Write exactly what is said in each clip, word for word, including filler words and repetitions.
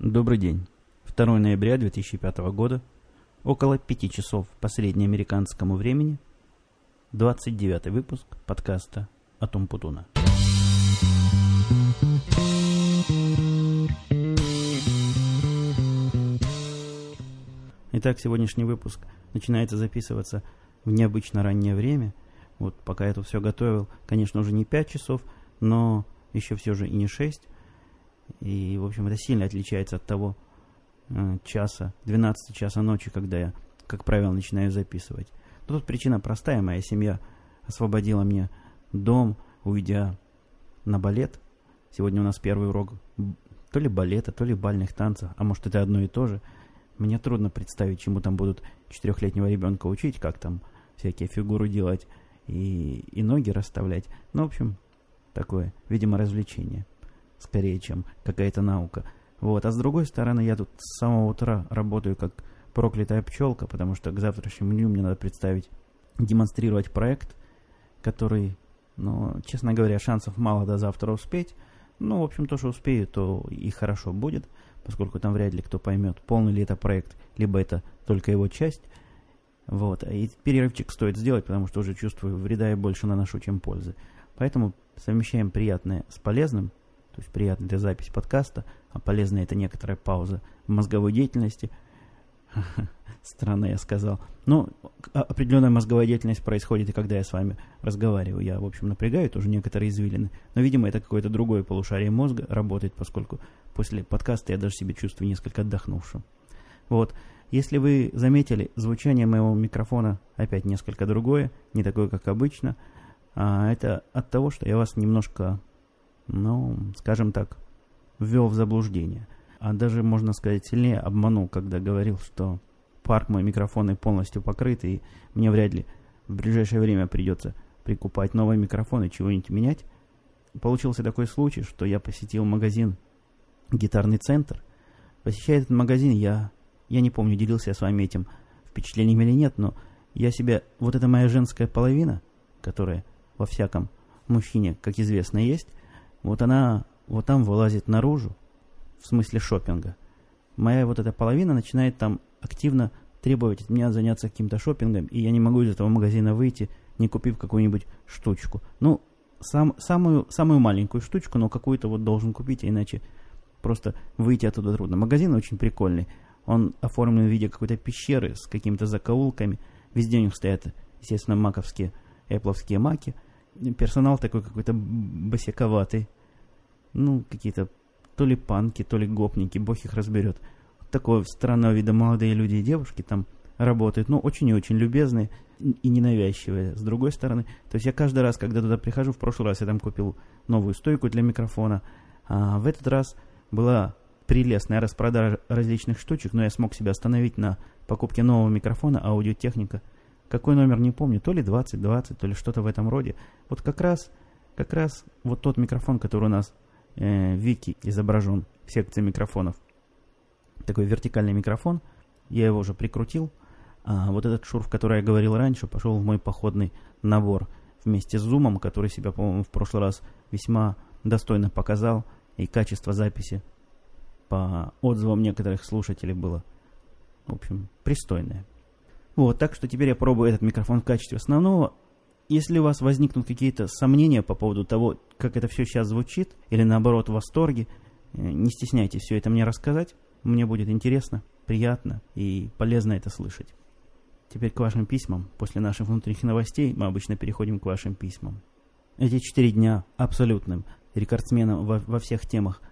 Добрый день. второго ноября две тысячи пятого года, около пяти часов по среднеамериканскому времени, двадцать девятый выпуск подкаста от Умпутуна. Итак, сегодняшний выпуск начинается записываться в необычно раннее время. Вот пока я тут все готовил, конечно, уже не пять часов, но еще все же и не шесть. И, в общем, это сильно отличается от того э, часа, двенадцатого часа ночи, когда я, как правило, начинаю записывать. Но тут причина простая. Моя семья освободила мне дом, уйдя на балет. Сегодня у нас первый урок то ли балета, то ли бальных танцев, а может, это одно и то же. Мне трудно представить, чему там будут четырехлетнего ребенка учить, как там всякие фигуры делать и, и ноги расставлять. Ну, в общем, такое, видимо, развлечение. Скорее, чем какая-то наука. Вот. А с другой стороны, я тут с самого утра работаю как проклятая пчелка, потому что к завтрашнему дню мне надо представить, демонстрировать проект, который, ну, честно говоря, шансов мало до завтра успеть. Ну, в общем, то, что успею, то и хорошо будет, поскольку там вряд ли кто поймет, полный ли это проект, либо это только его часть. Вот. И перерывчик стоит сделать, потому что уже чувствую, вреда я больше наношу, чем пользы. Поэтому совмещаем приятное с полезным. То есть приятно для записи подкаста, а полезно это некоторая пауза мозговой деятельности. Странно я сказал. Но определенная мозговая деятельность происходит и когда я с вами разговариваю. Я, в общем, напрягаю тоже некоторые извилины. Но, видимо, это какое-то другое полушарие мозга работает, поскольку после подкаста я даже себя чувствую несколько отдохнувшим. Вот. Если вы заметили, звучание моего микрофона опять несколько другое, не такое, как обычно. А это от того, что я вас немножко... ну, скажем так, ввел в заблуждение. А даже, можно сказать, сильнее обманул, когда говорил, что парк мой микрофоны полностью покрыт, и мне вряд ли в ближайшее время придется прикупать новые микрофоны, чего-нибудь менять. Получился такой случай, что я посетил магазин «Гитарный центр». Посещая этот магазин, я, я не помню, делился я с вами этим впечатлением или нет, но я себя... Вот эта моя женская половина, которая во всяком мужчине, как известно, есть, вот она вот там вылазит наружу, в смысле шопинга. Моя вот эта половина начинает там активно требовать от меня заняться каким-то шопингом, и я не могу из этого магазина выйти, не купив какую-нибудь штучку. Ну, сам, самую, самую маленькую штучку, но какую-то вот должен купить, иначе просто выйти оттуда трудно. Магазин очень прикольный. Он оформлен в виде какой-то пещеры с какими-то закоулками. Везде у них стоят, естественно, маковские, эпловские маки. Персонал такой какой-то босяковатый. Ну, какие-то то ли панки, то ли гопники, бог их разберет. Такого странного вида молодые люди и девушки там работают, но очень и очень любезные и ненавязчивые. С другой стороны, то есть я каждый раз, когда туда прихожу, в прошлый раз я там купил новую стойку для микрофона, а в этот раз была прелестная распродажа различных штучек, но я смог себя остановить на покупке нового микрофона Audio Technica. Какой номер, не помню, то ли двадцать двадцать, то ли что-то в этом роде. Вот как раз, как раз вот тот микрофон, который у нас э, в Вики изображен в секции микрофонов. Такой вертикальный микрофон. Я его уже прикрутил. А вот этот шурф, который я говорил раньше, пошел в мой походный набор вместе с Zoom, который себя, по-моему, в прошлый раз весьма достойно показал. И качество записи по отзывам некоторых слушателей было, в общем, пристойное. Вот, так что теперь я пробую этот микрофон в качестве основного. Если у вас возникнут какие-то сомнения по поводу того, как это все сейчас звучит, или наоборот в восторге, не стесняйтесь все это мне рассказать. Мне будет интересно, приятно и полезно это слышать. Теперь к вашим письмам. После наших внутренних новостей мы обычно переходим к вашим письмам. Эти четыре дня абсолютным рекордсменом во, во всех темах,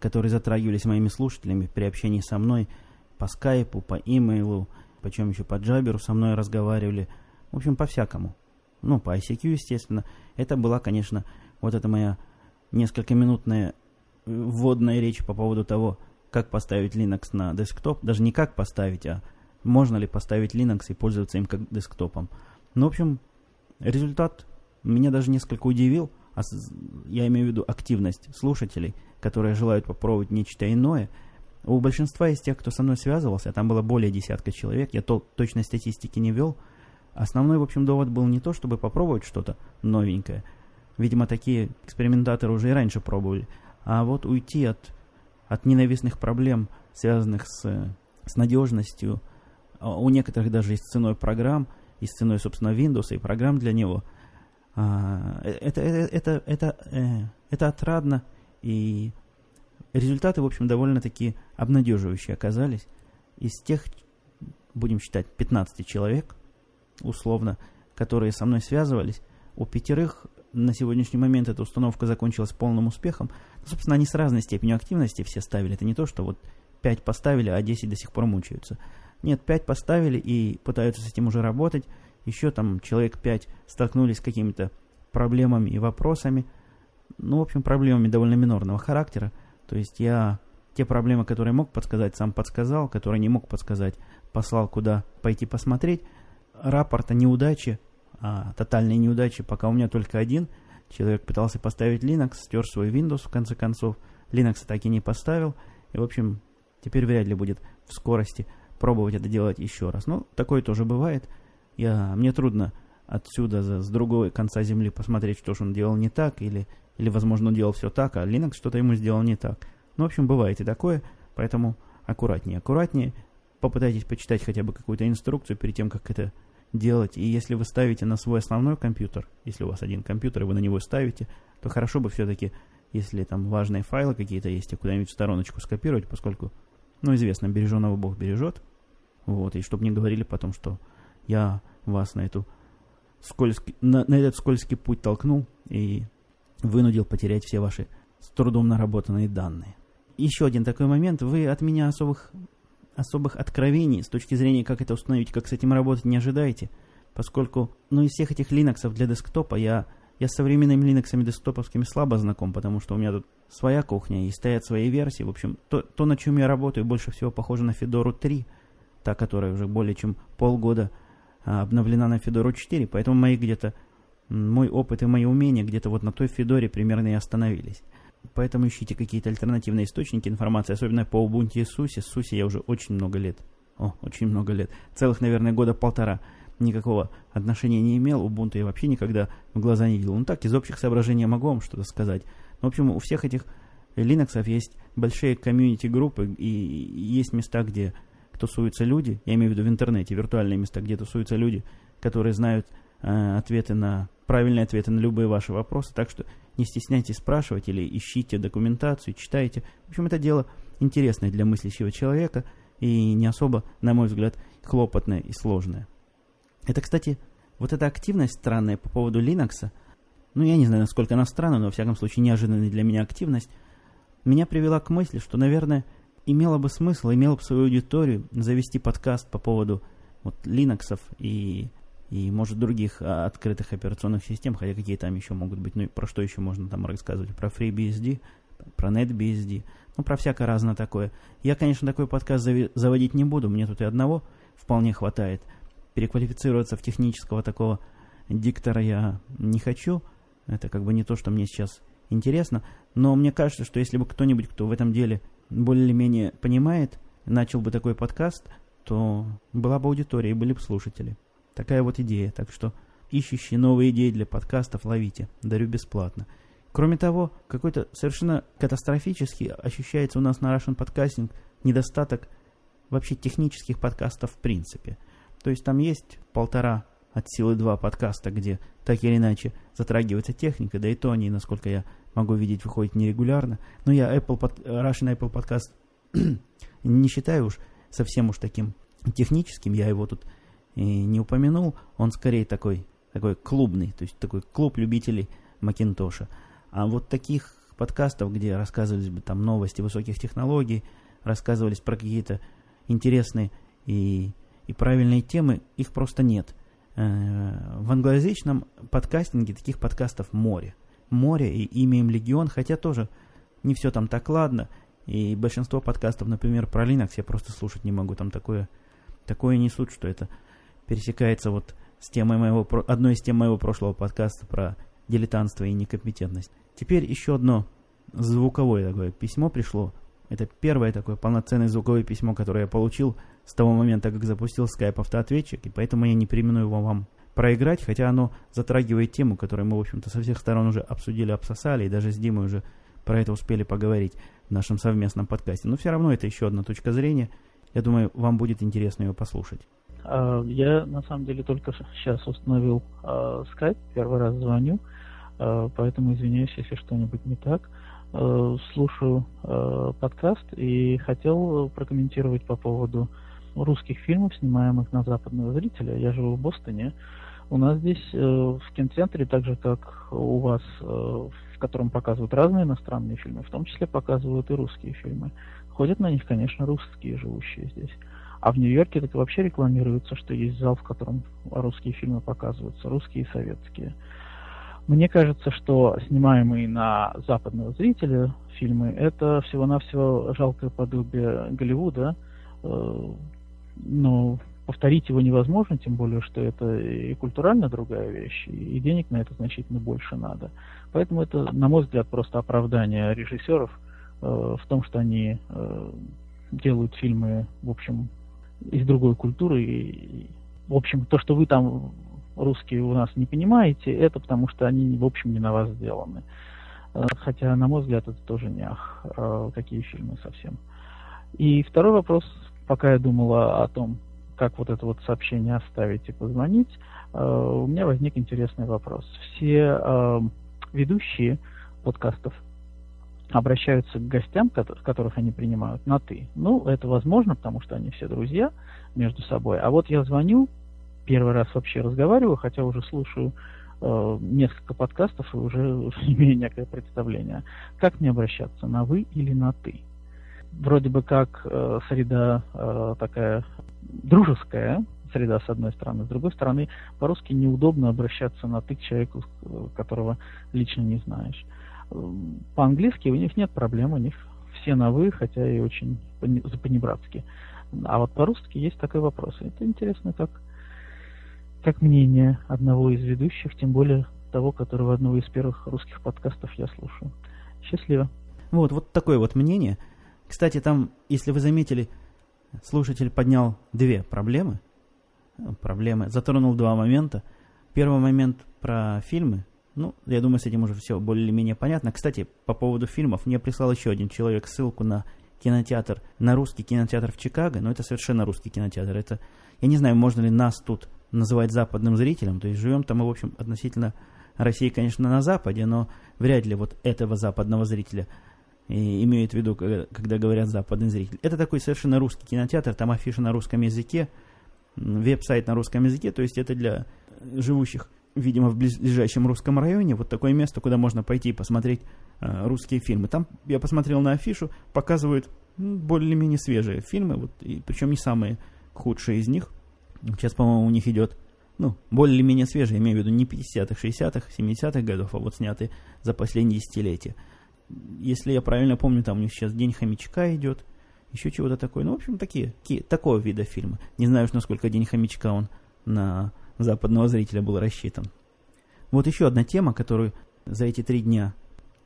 которые затрагивались моими слушателями при общении со мной по скайпу, по имейлу, причем еще по Jabber со мной разговаривали. В общем, по-всякому. Ну, по ай си кью, естественно. Это была, конечно, вот эта моя несколькоминутная вводная речь по поводу того, как поставить Linux на десктоп. Даже не как поставить, а можно ли поставить Linux и пользоваться им как десктопом. Ну, в общем, результат меня даже несколько удивил. Я имею в виду активность слушателей, которые желают попробовать нечто иное. У большинства из тех, кто со мной связывался, а там было более десятка человек, я то, точно статистики не вел, основной, в общем, довод был не то, чтобы попробовать что-то новенькое. Видимо, такие экспериментаторы уже и раньше пробовали. А вот уйти от от ненавистных проблем, связанных с, с надежностью. У некоторых даже есть ценой программ, и с ценой, собственно, Windows и программ для него. Это, это, это, это, это отрадно, и результаты, в общем, довольно-таки обнадеживающие оказались. Из тех, будем считать, пятнадцати человек, условно, которые со мной связывались, у пятерых на сегодняшний момент эта установка закончилась полным успехом. Собственно, они с разной степенью активности все ставили. Это не то, что вот пять поставили, а десять до сих пор мучаются. Нет, пять поставили и пытаются с этим уже работать. Еще там человек пять столкнулись с какими-то проблемами и вопросами. Ну, в общем, проблемами довольно минорного характера. То есть я те проблемы, которые мог подсказать, сам подсказал, которые не мог подсказать, послал куда пойти посмотреть. Рапорт о неудаче, о тотальной неудаче, пока у меня только один. Человек пытался поставить Linux, стер свой Windows в конце концов. Linux так и не поставил. И, в общем, теперь вряд ли будет в скорости пробовать это делать еще раз. Но такое тоже бывает. Я, мне трудно отсюда, за, с другого конца земли посмотреть, что же он делал не так, или, или, возможно, он делал все так, а Linux что-то ему сделал не так. Ну, в общем, бывает и такое, поэтому аккуратнее, аккуратнее. Попытайтесь почитать хотя бы какую-то инструкцию перед тем, как это делать. И если вы ставите на свой основной компьютер, если у вас один компьютер, и вы на него ставите, то хорошо бы все-таки, если там важные файлы какие-то есть, а куда-нибудь в стороночку скопировать, поскольку, ну, известно, береженого Бог бережет. Вот, и чтобы не говорили потом, что я вас на, эту скользкий, на, на этот скользкий путь толкнул и вынудил потерять все ваши с трудом наработанные данные. Еще один такой момент. Вы от меня особых, особых откровений с точки зрения, как это установить, как с этим работать, не ожидаете, поскольку, ну, из всех этих линоксов для десктопа я, я с современными линоксами десктоповскими слабо знаком, потому что у меня тут своя кухня и стоят свои версии. В общем, то, то на чем я работаю, больше всего похоже на Федору три, та, которая уже более чем полгода обновлена на Федору четыре, поэтому мои где-то, мой опыт и мои умения где-то вот на той Федоре примерно и остановились. Поэтому ищите какие-то альтернативные источники информации, особенно по Ubuntu и сусе. С сусе я уже очень много лет, о, очень много лет, целых, наверное, года полтора никакого отношения не имел. Ubuntu я вообще никогда в глаза не видел. Ну так, из общих соображений я могу вам что-то сказать. Но, в общем, у всех этих линоксов есть большие комьюнити-группы и есть места, где тусуются люди, я имею в виду в интернете, виртуальные места, где тусуются люди, которые знают э, ответы на, правильные ответы на любые ваши вопросы. Так что не стесняйтесь спрашивать или ищите документацию, читайте. В общем, это дело интересное для мыслящего человека и не особо, на мой взгляд, хлопотное и сложное. Это, кстати, вот эта активность странная по поводу Linux, ну, я не знаю, насколько она странная, но, во всяком случае, неожиданная для меня активность, меня привела к мысли, что, наверное, имело бы смысл, имело бы свою аудиторию завести подкаст по поводу вот, Linux и, и, может, других открытых операционных систем, хотя какие там еще могут быть, ну и про что еще можно там рассказывать, про FreeBSD, про NetBSD, ну, про всякое разное такое. Я, конечно, такой подкаст заводить не буду, мне тут и одного вполне хватает. Переквалифицироваться в технического такого диктора я не хочу, это как бы не то, что мне сейчас интересно, но мне кажется, что если бы кто-нибудь, кто в этом деле более-менее понимает, начал бы такой подкаст, то была бы аудитория и были бы слушатели. Такая вот идея. Так что ищущие новые идеи для подкастов ловите. Дарю бесплатно. Кроме того, какой-то совершенно катастрофически ощущается у нас на Russian Podcasting недостаток вообще технических подкастов в принципе. То есть там есть полтора от силы два подкаста, где так или иначе затрагивается техника, да и то они, насколько я могу видеть, выходит нерегулярно. Но я Apple, Russian Apple Podcast не считаю уж совсем уж таким техническим. Я его тут и не упомянул. Он скорее такой, такой клубный, то есть такой клуб любителей Macintosh. А вот таких подкастов, где рассказывались бы там новости высоких технологий, рассказывались про какие-то интересные и, и правильные темы, их просто нет. В англоязычном подкастинге таких подкастов море. море и имя им легион, хотя тоже не все там так ладно, и большинство подкастов, например, про Linux я просто слушать не могу, там такое, такое несут, что это пересекается вот с темой моего, одной из тем моего прошлого подкаста про дилетантство и некомпетентность. Теперь еще одно звуковое такое письмо пришло, это первое такое полноценное звуковое письмо, которое я получил с того момента, как запустил Skype автоответчик, и поэтому я не премину его вам проиграть, хотя оно затрагивает тему, которую мы, в общем-то, со всех сторон уже обсудили, обсосали, и даже с Димой уже про это успели поговорить в нашем совместном подкасте. Но все равно это еще одна точка зрения. Я думаю, вам будет интересно ее послушать. Я, на самом деле, только сейчас установил Skype, первый раз звоню, поэтому извиняюсь, если что-нибудь не так. Слушаю подкаст и хотел прокомментировать по поводу русских фильмов, снимаемых на западного зрителя. Я живу в Бостоне. У нас здесь э, в кинотеатре, так же как у вас, э, в котором показывают разные иностранные фильмы, в том числе показывают и русские фильмы. Ходят на них, конечно, русские, живущие здесь. А в Нью-Йорке так вообще рекламируется, что есть зал, в котором русские фильмы показываются, русские и советские. Мне кажется, что снимаемые на западного зрителя фильмы – это всего-навсего жалкое подобие Голливуда, э, но... повторить его невозможно, тем более, что это и культурально другая вещь, и денег на это значительно больше надо. Поэтому это, на мой взгляд, просто оправдание режиссеров э, в том, что они э, делают фильмы, в общем, из другой культуры. И, в общем, то, что вы там, русские, у нас не понимаете, это потому, что они, в общем, не на вас сделаны. Э, хотя, на мой взгляд, это тоже не ах, э, какие фильмы совсем. И второй вопрос, пока я думала о том, как вот это вот сообщение оставить и позвонить, э, у меня возник интересный вопрос. Все э, ведущие подкастов обращаются к гостям, ко- которых они принимают, на «ты». Ну, это возможно, потому что они все друзья между собой. А вот я звоню, первый раз вообще разговариваю, хотя уже слушаю э, несколько подкастов и уже имею некое представление. Как мне обращаться, на «вы» или на «ты»? Вроде бы как э, среда э, такая дружеская, среда с одной стороны, с другой стороны, по-русски неудобно обращаться на «ты» к человеку, которого лично не знаешь. По-английски у них нет проблем, у них все на «вы», хотя и очень по-небратски. А вот по-русски есть такой вопрос. Это интересно, как, как мнение одного из ведущих, тем более того, которого одного из первых русских подкастов я слушаю. Счастливо. Вот, вот такое вот мнение. Кстати, там, если вы заметили, слушатель поднял две проблемы. Проблемы. Затронул два момента. Первый момент про фильмы. Ну, я думаю, с этим уже все более-менее понятно. Кстати, по поводу фильмов мне прислал еще один человек ссылку на кинотеатр, на русский кинотеатр в Чикаго. Но это совершенно русский кинотеатр. Это, я не знаю, можно ли нас тут называть западным зрителем. То есть живем там мы, в общем, относительно России, конечно, на Западе, но вряд ли вот этого западного зрителя и имеют в виду, когда говорят западный зритель. Это такой совершенно русский кинотеатр, там афиша на русском языке, веб-сайт на русском языке, то есть это для живущих, видимо, в ближайшем русском районе, вот такое место, куда можно пойти и посмотреть э, русские фильмы. Там я посмотрел на афишу, показывают ну, более-менее свежие фильмы, вот, и, причем не самые худшие из них. Сейчас, по-моему, у них идет, ну, более-менее свежие, имею в виду не пятидесятых, шестидесятых, семидесятых годов, а вот сняты за последние десятилетия. Если я правильно помню, там у них сейчас «День хомячка» идет, еще чего-то такое. Ну, в общем, такие, такие, такого вида фильмы. Не знаю уж, насколько «День хомячка» он на западного зрителя был рассчитан. Вот еще одна тема, которую за эти три дня,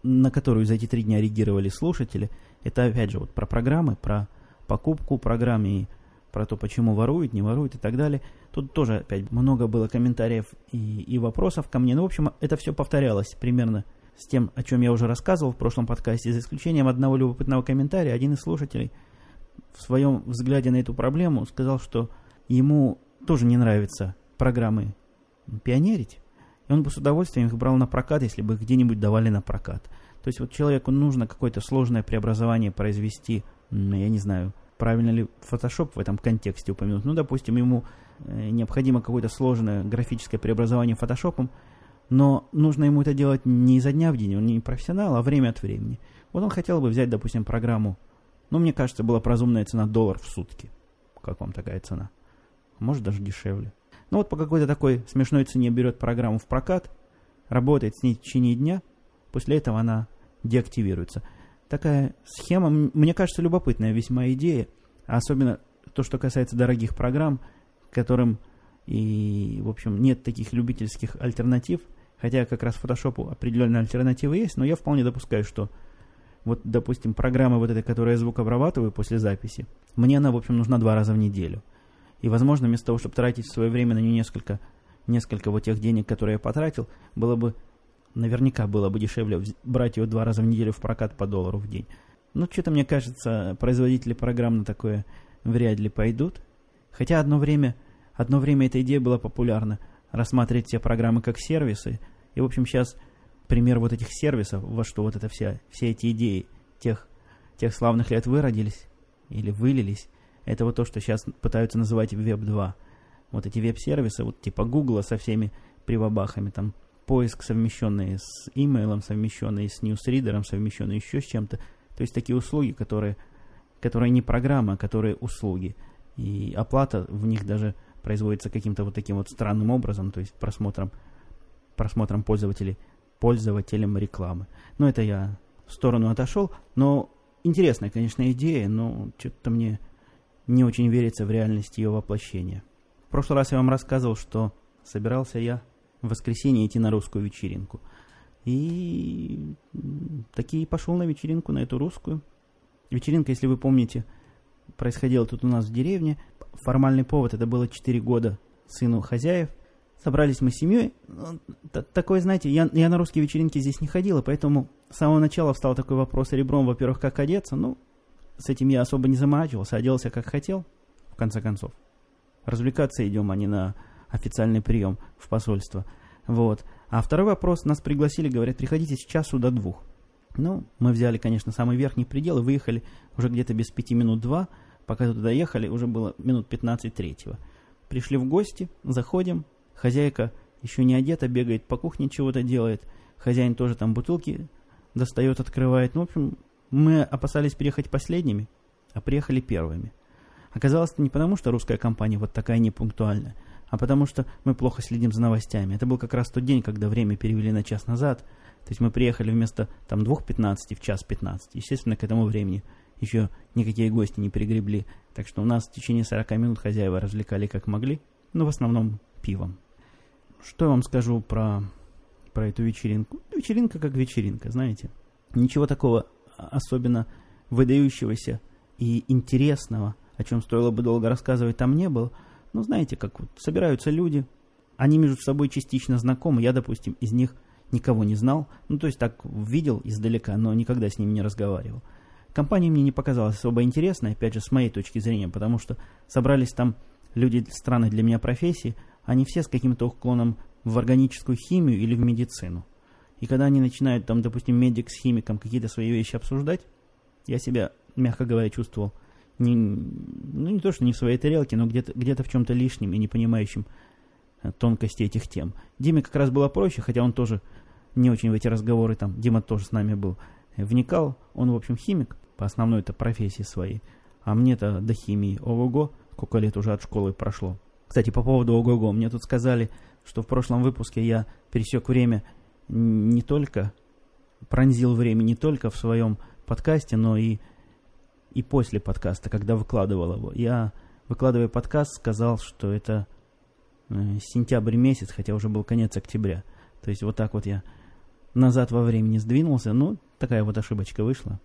на которую за эти три дня реагировали слушатели, это, опять же, вот про программы, про покупку программ и про то, почему воруют, не воруют и так далее. Тут тоже, опять, много было комментариев и, и вопросов ко мне. Ну, в общем, это все повторялось примерно с тем, о чем я уже рассказывал в прошлом подкасте, за исключением одного любопытного комментария. Один из слушателей в своем взгляде на эту проблему сказал, что ему тоже не нравятся программы пионерить, и он бы с удовольствием их брал на прокат, если бы их где-нибудь давали на прокат. То есть вот человеку нужно какое-то сложное преобразование произвести, я не знаю, правильно ли Photoshop в этом контексте упомянуть. Ну, допустим, ему необходимо какое-то сложное графическое преобразование Photoshop'ом, но нужно ему это делать не изо дня в день, он не профессионал, а время от времени. Вот он хотел бы взять, допустим, программу, ну, мне кажется, была разумная цена доллар в сутки. Как вам такая цена? Может, даже дешевле. Ну, вот по какой-то такой смешной цене берет программу в прокат, работает с ней в течение дня, после этого она деактивируется. Такая схема, мне кажется, любопытная весьма идея, особенно то, что касается дорогих программ, которым и, в общем, нет таких любительских альтернатив. Хотя как раз Photoshop определенные альтернативы есть, но я вполне допускаю, что вот, допустим, программа вот эта, которую я звук обрабатываю после записи, мне она, в общем, нужна два раза в неделю. И, возможно, вместо того, чтобы тратить свое время на нее несколько, несколько вот тех денег, которые я потратил, было бы Наверняка было бы дешевле брать его два раза в неделю в прокат по доллару в день. Но что-то, мне кажется, производители программ на такое вряд ли пойдут. Хотя одно время, одно время эта идея была популярна. Рассматривать все программы как сервисы. И, в общем, сейчас пример вот этих сервисов, во что вот это вся, все эти идеи тех, тех славных лет выродились или вылились, это вот то, что сейчас пытаются называть веб два. Вот эти веб-сервисы, вот типа Google со всеми прибабахами, там, поиск, совмещенный с имейлом, совмещенный с ньюсридером, совмещенный еще с чем-то. То есть такие услуги, которые, которые не программа, а которые услуги. И оплата в них даже производится каким-то вот таким вот странным образом, то есть просмотром, просмотром пользователей, пользователям рекламы. Но это я в сторону отошел. Но интересная, конечно, идея, но что-то мне не очень верится в реальность ее воплощения. В прошлый раз я вам рассказывал, что собирался я в воскресенье идти на русскую вечеринку. И таки пошел на вечеринку, на эту русскую. Вечеринка, если вы помните, происходила тут у нас в деревне. Формальный повод, это было четыре года сыну хозяев. Собрались мы с семьей. Такое, знаете, я, я на русские вечеринки здесь не ходила, поэтому с самого начала встал такой вопрос ребром, во-первых, как одеться. Ну, с этим я особо не заморачивался, оделся как хотел, в конце концов. Развлекаться идем, а не на официальный прием в посольство. Вот. А второй вопрос. Нас пригласили, говорят, приходите с часу до двух. Ну, мы взяли, конечно, самый верхний предел и выехали уже где-то без пяти минут два. Пока туда ехали, уже было минут пятнадцать третьего. Пришли в гости, заходим. Хозяйка еще не одета, бегает по кухне, чего-то делает. Хозяин тоже там бутылки достает, открывает. Ну, в общем, мы опасались приехать последними, а приехали первыми. Оказалось, это не потому, что русская компания вот такая непунктуальная, а потому что мы плохо следим за новостями. Это был как раз тот день, когда время перевели на час назад. То есть мы приехали вместо там двух пятнадцати в час пятнадцать. Естественно, к этому времени еще никакие гости не пригребли. Так что у нас в течение сорока минут хозяева развлекали как могли, но в основном пивом. Что я вам скажу про, про эту вечеринку? Вечеринка как вечеринка, знаете. Ничего такого особенно выдающегося и интересного, о чем стоило бы долго рассказывать, там не было. Ну, знаете, как вот собираются люди, они между собой частично знакомы. Я, допустим, из них никого не знал. Ну, то есть так видел издалека, но никогда с ними не разговаривал. Компания мне не показалась особо интересной, опять же, с моей точки зрения, потому что собрались там люди странной для меня профессии, они все с каким-то уклоном в органическую химию или в медицину. И когда они начинают, там, допустим, медик с химиком какие-то свои вещи обсуждать, я себя, мягко говоря, чувствовал не, ну, не то, что не в своей тарелке, но где-то, где-то в чем-то лишнем и не понимающем тонкости этих тем. Диме как раз было проще, хотя он тоже не очень в эти разговоры, там, Дима тоже с нами был, вникал. Он, в общем, химик по основной-то профессии своей, а мне-то до химии ого-го, сколько лет уже от школы прошло. Кстати, по поводу ого-го, мне тут сказали, что в прошлом выпуске я пересек время не только, пронзил время не только в своем подкасте, но и, и после подкаста, когда выкладывал его. Я, выкладывая подкаст, сказал, что это сентябрь месяц, хотя уже был конец октября. То есть вот так вот я назад во времени сдвинулся, ну, такая вот ошибочка вышла.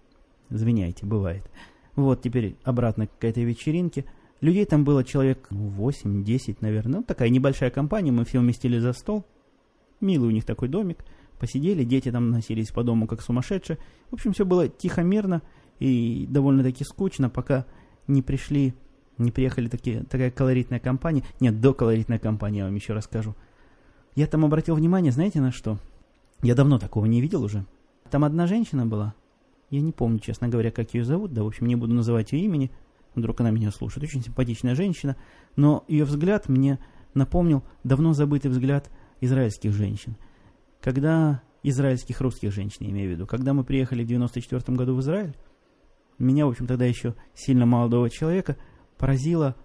Извиняйте, бывает. Вот теперь обратно к этой вечеринке. Людей там было человек восемь-десять, наверное. Ну, такая небольшая компания, мы все вместили за стол. Милый у них такой домик. Посидели, дети там носились по дому как сумасшедшие. В общем, все было тихо, мирно и довольно-таки скучно, пока не пришли, не приехали такие, такая колоритная компания. Нет, доколоритная компания, я вам еще расскажу. Я там обратил внимание, знаете, на что? Я давно такого не видел уже. Там одна женщина была. Я не помню, честно говоря, как ее зовут. Да, в общем, не буду называть ее имени. Вдруг она меня слушает. Очень симпатичная женщина. Но ее взгляд мне напомнил давно забытый взгляд израильских женщин. Когда... Израильских русских женщин, я имею в виду. Когда мы приехали в девяносто четвёртом году в Израиль, меня, в общем, тогда еще сильно молодого человека поразила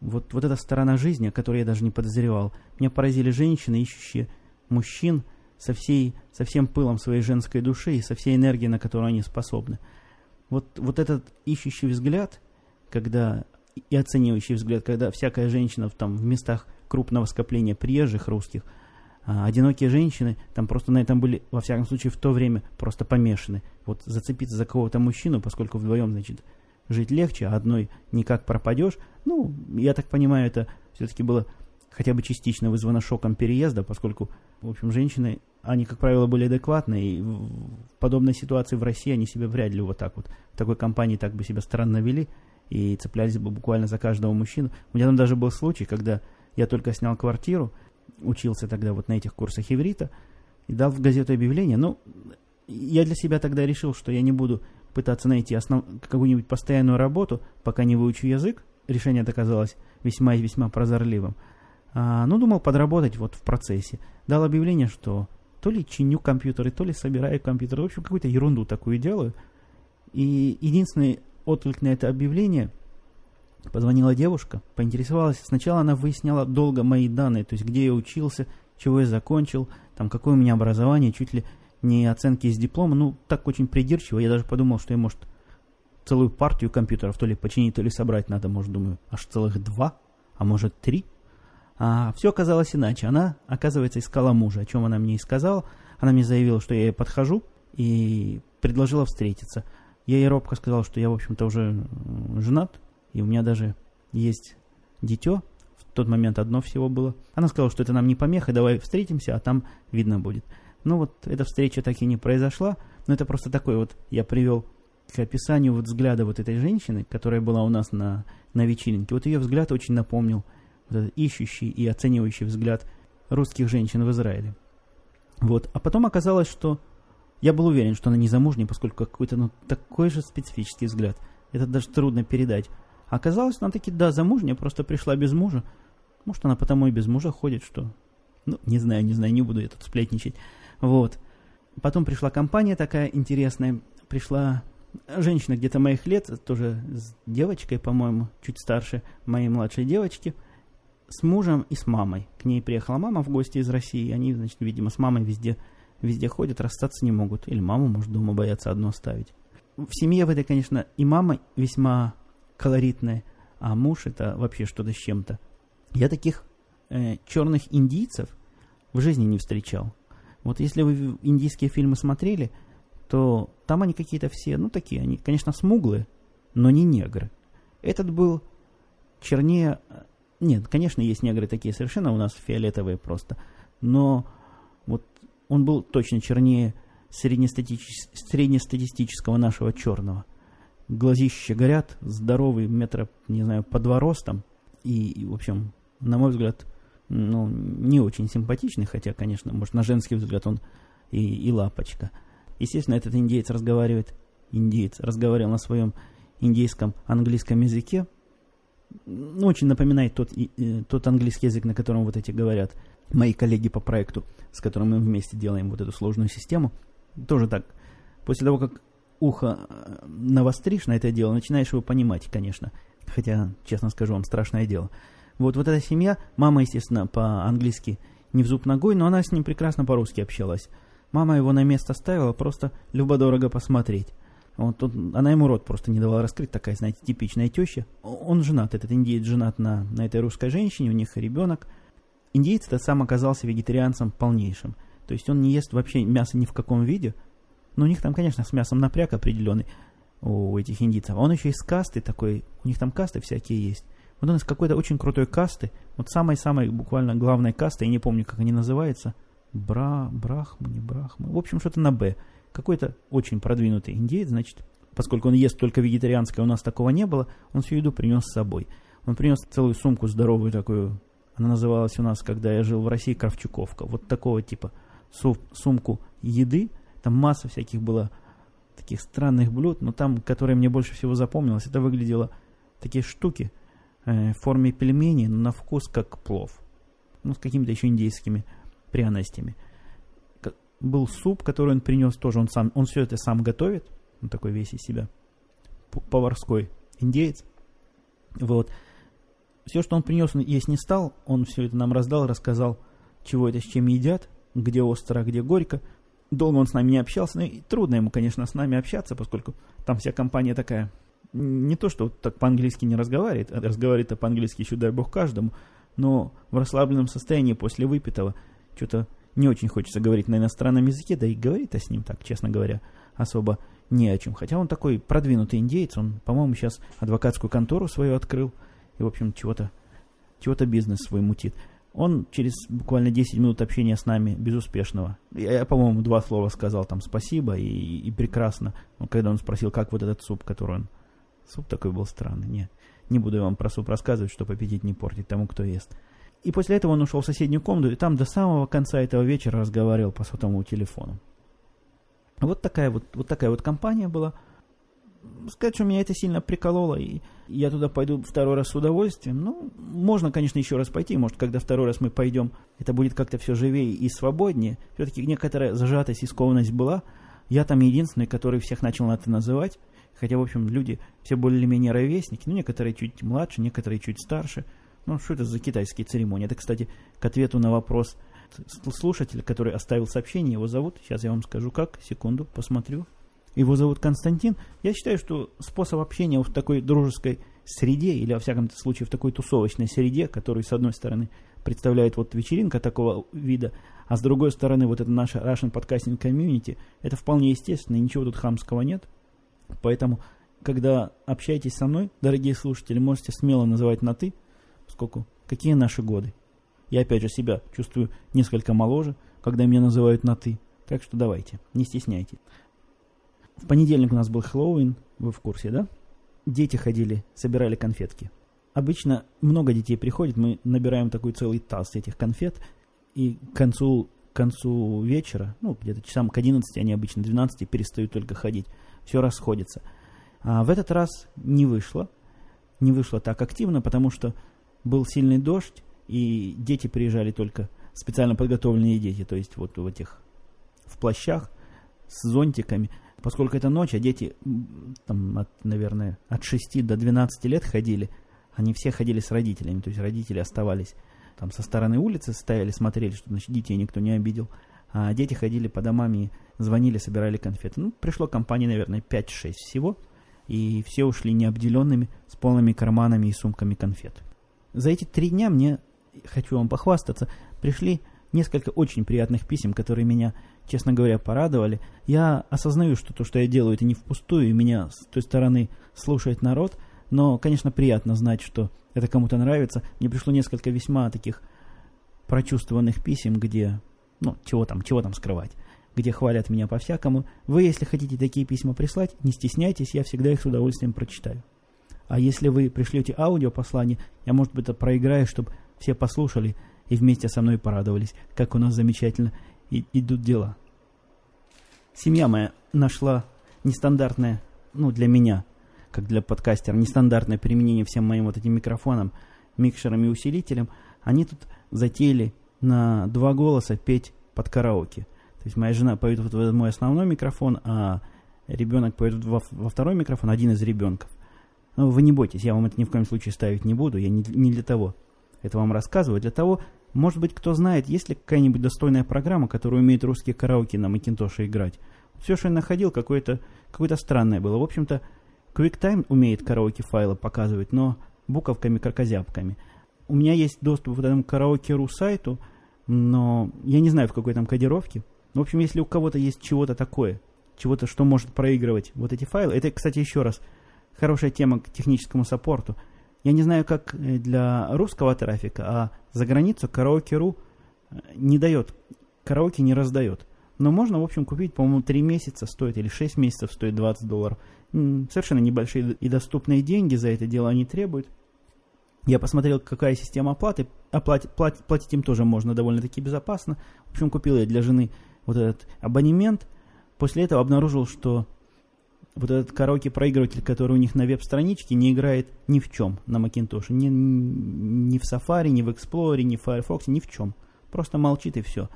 вот, вот эта сторона жизни, о которой я даже не подозревал. Меня поразили женщины, ищущие мужчин со, всей, со всем пылом своей женской души и со всей энергией, на которую они способны. Вот, вот этот ищущий взгляд, когда и оценивающий взгляд, когда всякая женщина там, в местах крупного скопления приезжих русских, а одинокие женщины там просто на этом были, во всяком случае, в то время просто помешаны. Вот зацепиться за кого-то мужчину, поскольку вдвоем, значит, жить легче, а одной никак пропадешь. Ну, я так понимаю, это все-таки было хотя бы частично вызвано шоком переезда, поскольку, в общем, женщины они, как правило, были адекватны, и в подобной ситуации в России они себя вряд ли вот так вот, в такой компании так бы себя странно вели и цеплялись бы буквально за каждого мужчину. У меня там даже был случай, когда я только снял квартиру, учился тогда вот на этих курсах иврита, и дал в газету объявление. Ну, я для себя тогда решил, что я не буду пытаться найти основ... какую-нибудь постоянную работу, пока не выучу язык. Решение оказалось весьма и весьма прозорливым. А, ну, думал подработать вот в процессе. Дал объявление, что то ли чиню компьютеры, то ли собираю компьютеры. В общем, какую-то ерунду такую делаю. И единственный отклик на это объявление позвонила девушка, поинтересовалась. Сначала она выясняла долго мои данные, то есть где я учился, чего я закончил, там какое у меня образование, чуть ли не оценки из диплома. Ну, так очень придирчиво. Я даже подумал, что я, может, целую партию компьютеров то ли починить, то ли собрать надо, может, думаю, аж целых два, а может, три. А все оказалось иначе. Она, оказывается, искала мужа, о чем она мне и сказала. Она мне заявила, что я ей подхожу, и предложила встретиться. Я ей робко сказал, что я, в общем-то, уже женат, и у меня даже есть дитё. В тот момент одно всего было. Она сказала, что это нам не помеха, давай встретимся, а там видно будет. Ну вот, эта встреча так и не произошла, но это просто такой вот, я привел к описанию вот взгляда вот этой женщины, которая была у нас на, на вечеринке. Вот ее взгляд очень напомнил вот этот ищущий и оценивающий взгляд русских женщин в Израиле. Вот, а потом оказалось, что я был уверен, что она не замужняя, поскольку какой-то, ну, такой же специфический взгляд. Это даже трудно передать. А оказалось, она таки, да, замужняя, просто пришла без мужа. Может, она потому и без мужа ходит, что... Ну, не знаю, не знаю, не буду я тут сплетничать. Вот. Потом пришла компания такая интересная. Пришла женщина где-то моих лет, тоже с девочкой, по-моему, чуть старше моей младшей девочки, с мужем и с мамой. К ней приехала мама в гости из России. Они, значит, видимо, с мамой везде... Везде ходят, расстаться не могут. Или маму, может, дома боятся одну оставить. В семье в этой, конечно, и мама весьма колоритная, а муж это вообще что-то с чем-то. Я таких э, черных индийцев в жизни не встречал. Вот если вы индийские фильмы смотрели, то там они какие-то все, ну, такие, они, конечно, смуглые, но не негры. Этот был чернее... Нет, конечно, есть негры такие совершенно у нас фиолетовые просто, но вот... Он был точно чернее среднестатич... среднестатистического нашего черного. Глазища горят, здоровый, метра, не знаю, по два ростом. И, и, в общем, на мой взгляд, ну, не очень симпатичный, хотя, конечно, может, на женский взгляд он и, и лапочка. Естественно, этот индеец разговаривает, индеец разговаривал на своем индейском английском языке. Ну, очень напоминает тот, и, тот английский язык, на котором вот эти говорят. Мои коллеги по проекту, с которым мы вместе делаем вот эту сложную систему, тоже так. После того, как ухо навостришь на это дело, начинаешь его понимать, конечно. Хотя, честно скажу вам, страшное дело. Вот, вот эта семья, мама, естественно, по-английски не в зуб ногой, но она с ним прекрасно по-русски общалась. Мама его на место ставила, просто любо-дорого посмотреть. Вот, он, она ему рот просто не давала раскрыть, такая, знаете, типичная теща. Он женат, этот индеец женат на, на этой русской женщине, у них ребенок. Индеец этот сам оказался вегетарианцем полнейшим. То есть он не ест вообще мясо ни в каком виде. Но у них там, конечно, с мясом напряг определенный у этих индийцев. А он еще из касты такой. У них там касты всякие есть. Вот он из какой-то очень крутой касты. Вот самой-самой буквально главной касты. Я не помню, как они называются. Бра, брахма, не брахма. В общем, что-то на «Б». Какой-то очень продвинутый индеец, значит. Поскольку он ест только вегетарианское, у нас такого не было. Он всю еду принес с собой. Он принес целую сумку здоровую такую. Она называлась у нас, когда я жил в России, кравчуковка. Вот такого типа суп, сумку еды. Там масса всяких было таких странных блюд, но там, которые мне больше всего запомнилось, это выглядело такие штуки э, в форме пельменей, но на вкус как плов. Ну, с какими-то еще индейскими пряностями. Как, был суп, который он принес тоже. Он, сам, он все это сам готовит. Он такой весь из себя поварской индеец. Вот. Все, что он принес, он есть не стал. Он все это нам раздал, рассказал, чего это с чем едят, где остро, где горько. Долго он с нами не общался. Ну и трудно ему, конечно, с нами общаться, поскольку там вся компания такая. Не то, что вот так по-английски не разговаривает, а разговаривает-то по-английски еще, дай бог, каждому. Но в расслабленном состоянии после выпитого что-то не очень хочется говорить на иностранном языке, да и говорит-то с ним так, честно говоря, особо не о чем. Хотя он такой продвинутый индеец, он, по-моему, сейчас адвокатскую контору свою открыл. И, в общем, чего-то, чего-то бизнес свой мутит. Он через буквально десять минут общения с нами безуспешного, я, по-моему, два слова сказал там спасибо и, и прекрасно, когда он спросил, как вот этот суп, который он... Суп такой был странный, нет. Не буду я вам про суп рассказывать, чтобы аппетит не портить тому, кто ест. И после этого он ушел в соседнюю комнату, и там до самого конца этого вечера разговаривал по сотовому телефону. Вот такая вот, вот такая вот компания была. Сказать, что меня это сильно прикололо, и я туда пойду второй раз с удовольствием. Ну, можно, конечно, еще раз пойти. Может, когда второй раз мы пойдем, это будет как-то все живее и свободнее. Все-таки некоторая зажатость и скованность была. Я там единственный, который всех начал на это называть. Хотя, в общем, люди все более-менее ровесники. Ну, некоторые чуть младше, некоторые чуть старше. Ну, что это за китайские церемонии? Это, кстати, к ответу на вопрос слушателя, который оставил сообщение. Его зовут, сейчас я вам скажу как, секунду, посмотрю. Его зовут Константин. Я считаю, что способ общения в такой дружеской среде, или, во всяком случае, в такой тусовочной среде, которую, с одной стороны, представляет вот вечеринка такого вида, а с другой стороны, вот это наша Russian Podcasting Community, это вполне естественно, ничего тут хамского нет. Поэтому, когда общаетесь со мной, дорогие слушатели, можете смело называть на «ты», поскольку какие наши годы. Я, опять же, себя чувствую несколько моложе, когда меня называют на «ты». Так что давайте, не стесняйтесь. В понедельник у нас был Хэллоуин, вы в курсе, да? Дети ходили, собирали конфетки. Обычно много детей приходит, мы набираем такой целый таз этих конфет, и к концу, к концу вечера, ну, где-то часам к одиннадцати, они обычно двенадцати перестают только ходить, все расходится. А в этот раз не вышло, не вышло так активно, потому что был сильный дождь, и дети приезжали только специально подготовленные дети, то есть вот в этих, в плащах с зонтиками. Поскольку это ночь, а дети, там, от, наверное, от шести до двенадцати лет ходили, они все ходили с родителями, то есть родители оставались там со стороны улицы, стояли, смотрели, что, значит, детей никто не обидел, а дети ходили по домам и звонили, собирали конфеты. Ну, пришло компании, наверное, пять-шесть всего, и все ушли необделенными, с полными карманами и сумками конфет. За эти три дня мне, хочу вам похвастаться, пришли несколько очень приятных писем, которые меня, честно говоря, порадовали. Я осознаю, что то, что я делаю, это не впустую, и меня с той стороны слушает народ, но, конечно, приятно знать, что это кому-то нравится. Мне пришло несколько весьма таких прочувствованных писем, где, ну, чего там, чего там скрывать, где хвалят меня по-всякому. Вы, если хотите такие письма прислать, не стесняйтесь, я всегда их с удовольствием прочитаю. А если вы пришлете аудиопослание, я, может быть, это проиграю, чтобы все послушали и вместе со мной порадовались, как у нас замечательно и идут дела. Семья моя нашла нестандартное, ну, для меня, как для подкастера, нестандартное применение всем моим вот этим микрофонам, микшерам и усилителям. Они тут затеяли на два голоса петь под караоке. То есть моя жена поет вот в мой основной микрофон, а ребенок поет во, во второй микрофон, один из ребенков. Но вы не бойтесь, я вам это ни в коем случае ставить не буду, я не, не для того это вам рассказываю. Для того, может быть, кто знает, есть ли какая-нибудь достойная программа, которая умеет русские караоке на Macintosh играть. Все, что я находил, какое-то, какое-то странное было. В общем-то, QuickTime умеет караоке файлы показывать, но буковками-каркозябками. У меня есть доступ к этому Karaoke.ru сайту, но я не знаю, в какой там кодировке. В общем, если у кого-то есть чего-то такое, чего-то, что может проигрывать вот эти файлы, это, кстати, еще раз, хорошая тема к техническому саппорту. Я не знаю, как для русского трафика, а за границу Karaoke.ru не дает, караоке не раздает. Но можно, в общем, купить, по-моему, три месяца стоит, или шесть месяцев стоит двадцать долларов. Совершенно небольшие и доступные деньги за это дело они требуют. Я посмотрел, какая система оплаты. Оплатить, платить, платить им тоже можно довольно-таки безопасно. В общем, купил я для жены вот этот абонемент. После этого обнаружил, что вот этот караоке-проигрыватель, который у них на веб-страничке, не играет ни в чем на Macintosh. Ни, ни в Safari, ни в Explorer, ни в Firefox, ни в чем. Просто молчит и все.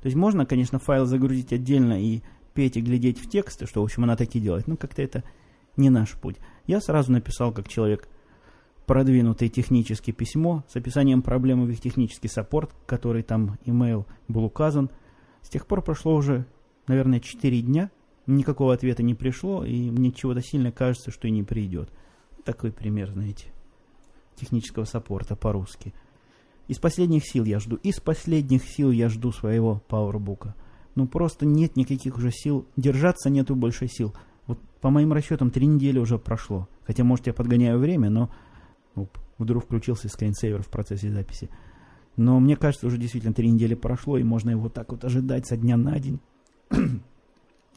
То есть можно, конечно, файл загрузить отдельно и петь, и глядеть в тексты, что, в общем, она так и делает. Но как-то это не наш путь. Я сразу написал, как человек продвинутый, технически письмо с описанием проблемы в их технический саппорт, который там имейл был указан. С тех пор прошло уже, наверное, четыре дня. Никакого ответа не пришло, и мне чего-то сильно кажется, что и не придет. Такой пример, знаете, технического саппорта по-русски. Из последних сил я жду. Из последних сил я жду своего PowerBook. Ну, просто нет никаких уже сил. Держаться нету больше сил. Вот по моим расчетам три недели уже прошло. Хотя, может, я подгоняю время, но... Оп, вдруг включился скринсейвер в процессе записи. Но мне кажется, уже действительно три недели прошло, и можно его так вот ожидать со дня на день.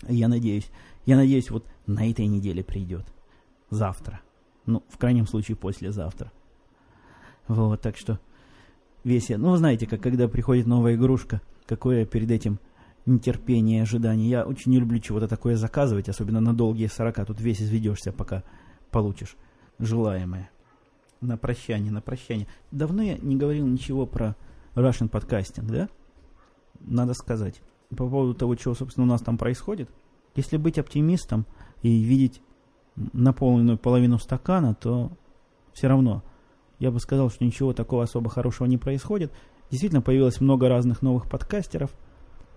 Я надеюсь, я надеюсь, вот на этой неделе придет. Завтра. Ну, в крайнем случае, послезавтра. Вот, так что весь я... Ну, вы знаете, как когда приходит новая игрушка, какое перед этим нетерпение, ожидание. Я очень не люблю чего-то такое заказывать, особенно на долгие сорока. Тут весь изведешься, пока получишь желаемое. На прощание, на прощание. Давно я не говорил ничего про Russian Podcasting, да? Надо сказать. По поводу того, чего, собственно, у нас там происходит. Если быть оптимистом и видеть наполненную половину стакана, то все равно я бы сказал, что ничего такого особо хорошего не происходит. Действительно, появилось много разных новых подкастеров.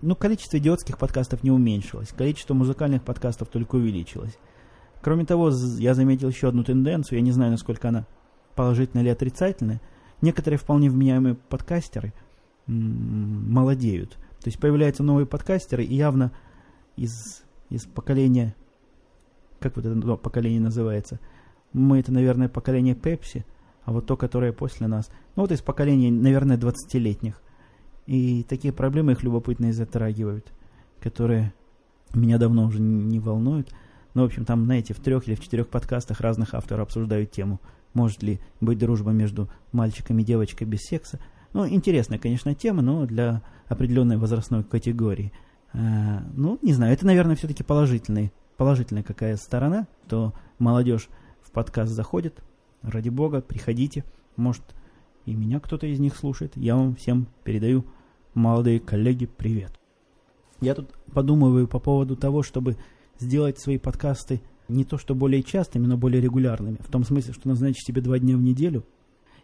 Но количество идиотских подкастов не уменьшилось. Количество музыкальных подкастов только увеличилось. Кроме того, я заметил еще одну тенденцию. Я не знаю, насколько она положительная или отрицательная. Некоторые вполне вменяемые подкастеры м-м, молодеют. То есть появляются новые подкастеры, и явно из, из поколения, как вот это ну, поколение называется, мы это, наверное, поколение Пепси, а вот то, которое после нас, ну вот из поколения, наверное, двадцатилетних. И такие проблемы их любопытные затрагивают, которые меня давно уже не волнуют. Ну, в общем, там, знаете, в трех или в четырех подкастах разных авторов обсуждают тему. Может ли быть дружба между мальчиком и девочкой без секса? Ну, интересная, конечно, тема, но для определенной возрастной категории. А, ну, не знаю, это, наверное, все-таки положительная, положительная какая сторона, то молодежь в подкаст заходит. Ради бога, приходите. Может, и меня кто-то из них слушает. Я вам всем передаю, молодые коллеги, привет. Я тут подумываю по поводу того, чтобы сделать свои подкасты не то что более частыми, но более регулярными. В том смысле, что назначить себе два дня в неделю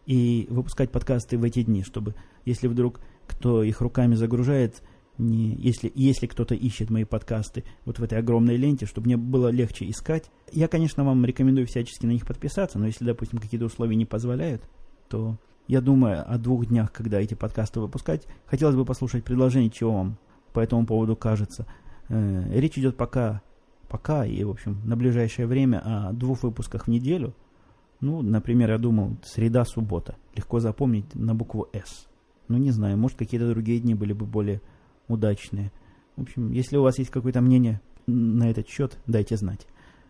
и выпускать подкасты в эти дни, чтобы, если вдруг кто их руками загружает, не, если, если кто-то ищет мои подкасты вот в этой огромной ленте, чтобы мне было легче искать. Я, конечно, вам рекомендую всячески на них подписаться, но если, допустим, какие-то условия не позволяют, то я думаю о двух днях, когда эти подкасты выпускать. Хотелось бы послушать предложение, чего вам по этому поводу кажется. Речь идет пока... пока и, в общем, на ближайшее время о двух выпусках в неделю. Ну, например, я думал, среда, суббота. Легко запомнить на букву «С». Ну, не знаю, может, какие-то другие дни были бы более удачные. В общем, если у вас есть какое-то мнение на этот счет, дайте знать.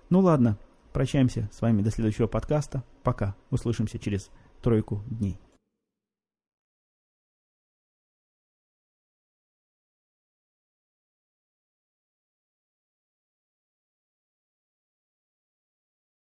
Ну, ладно, прощаемся с вами до следующего подкаста. Пока. Услышимся через тройку дней.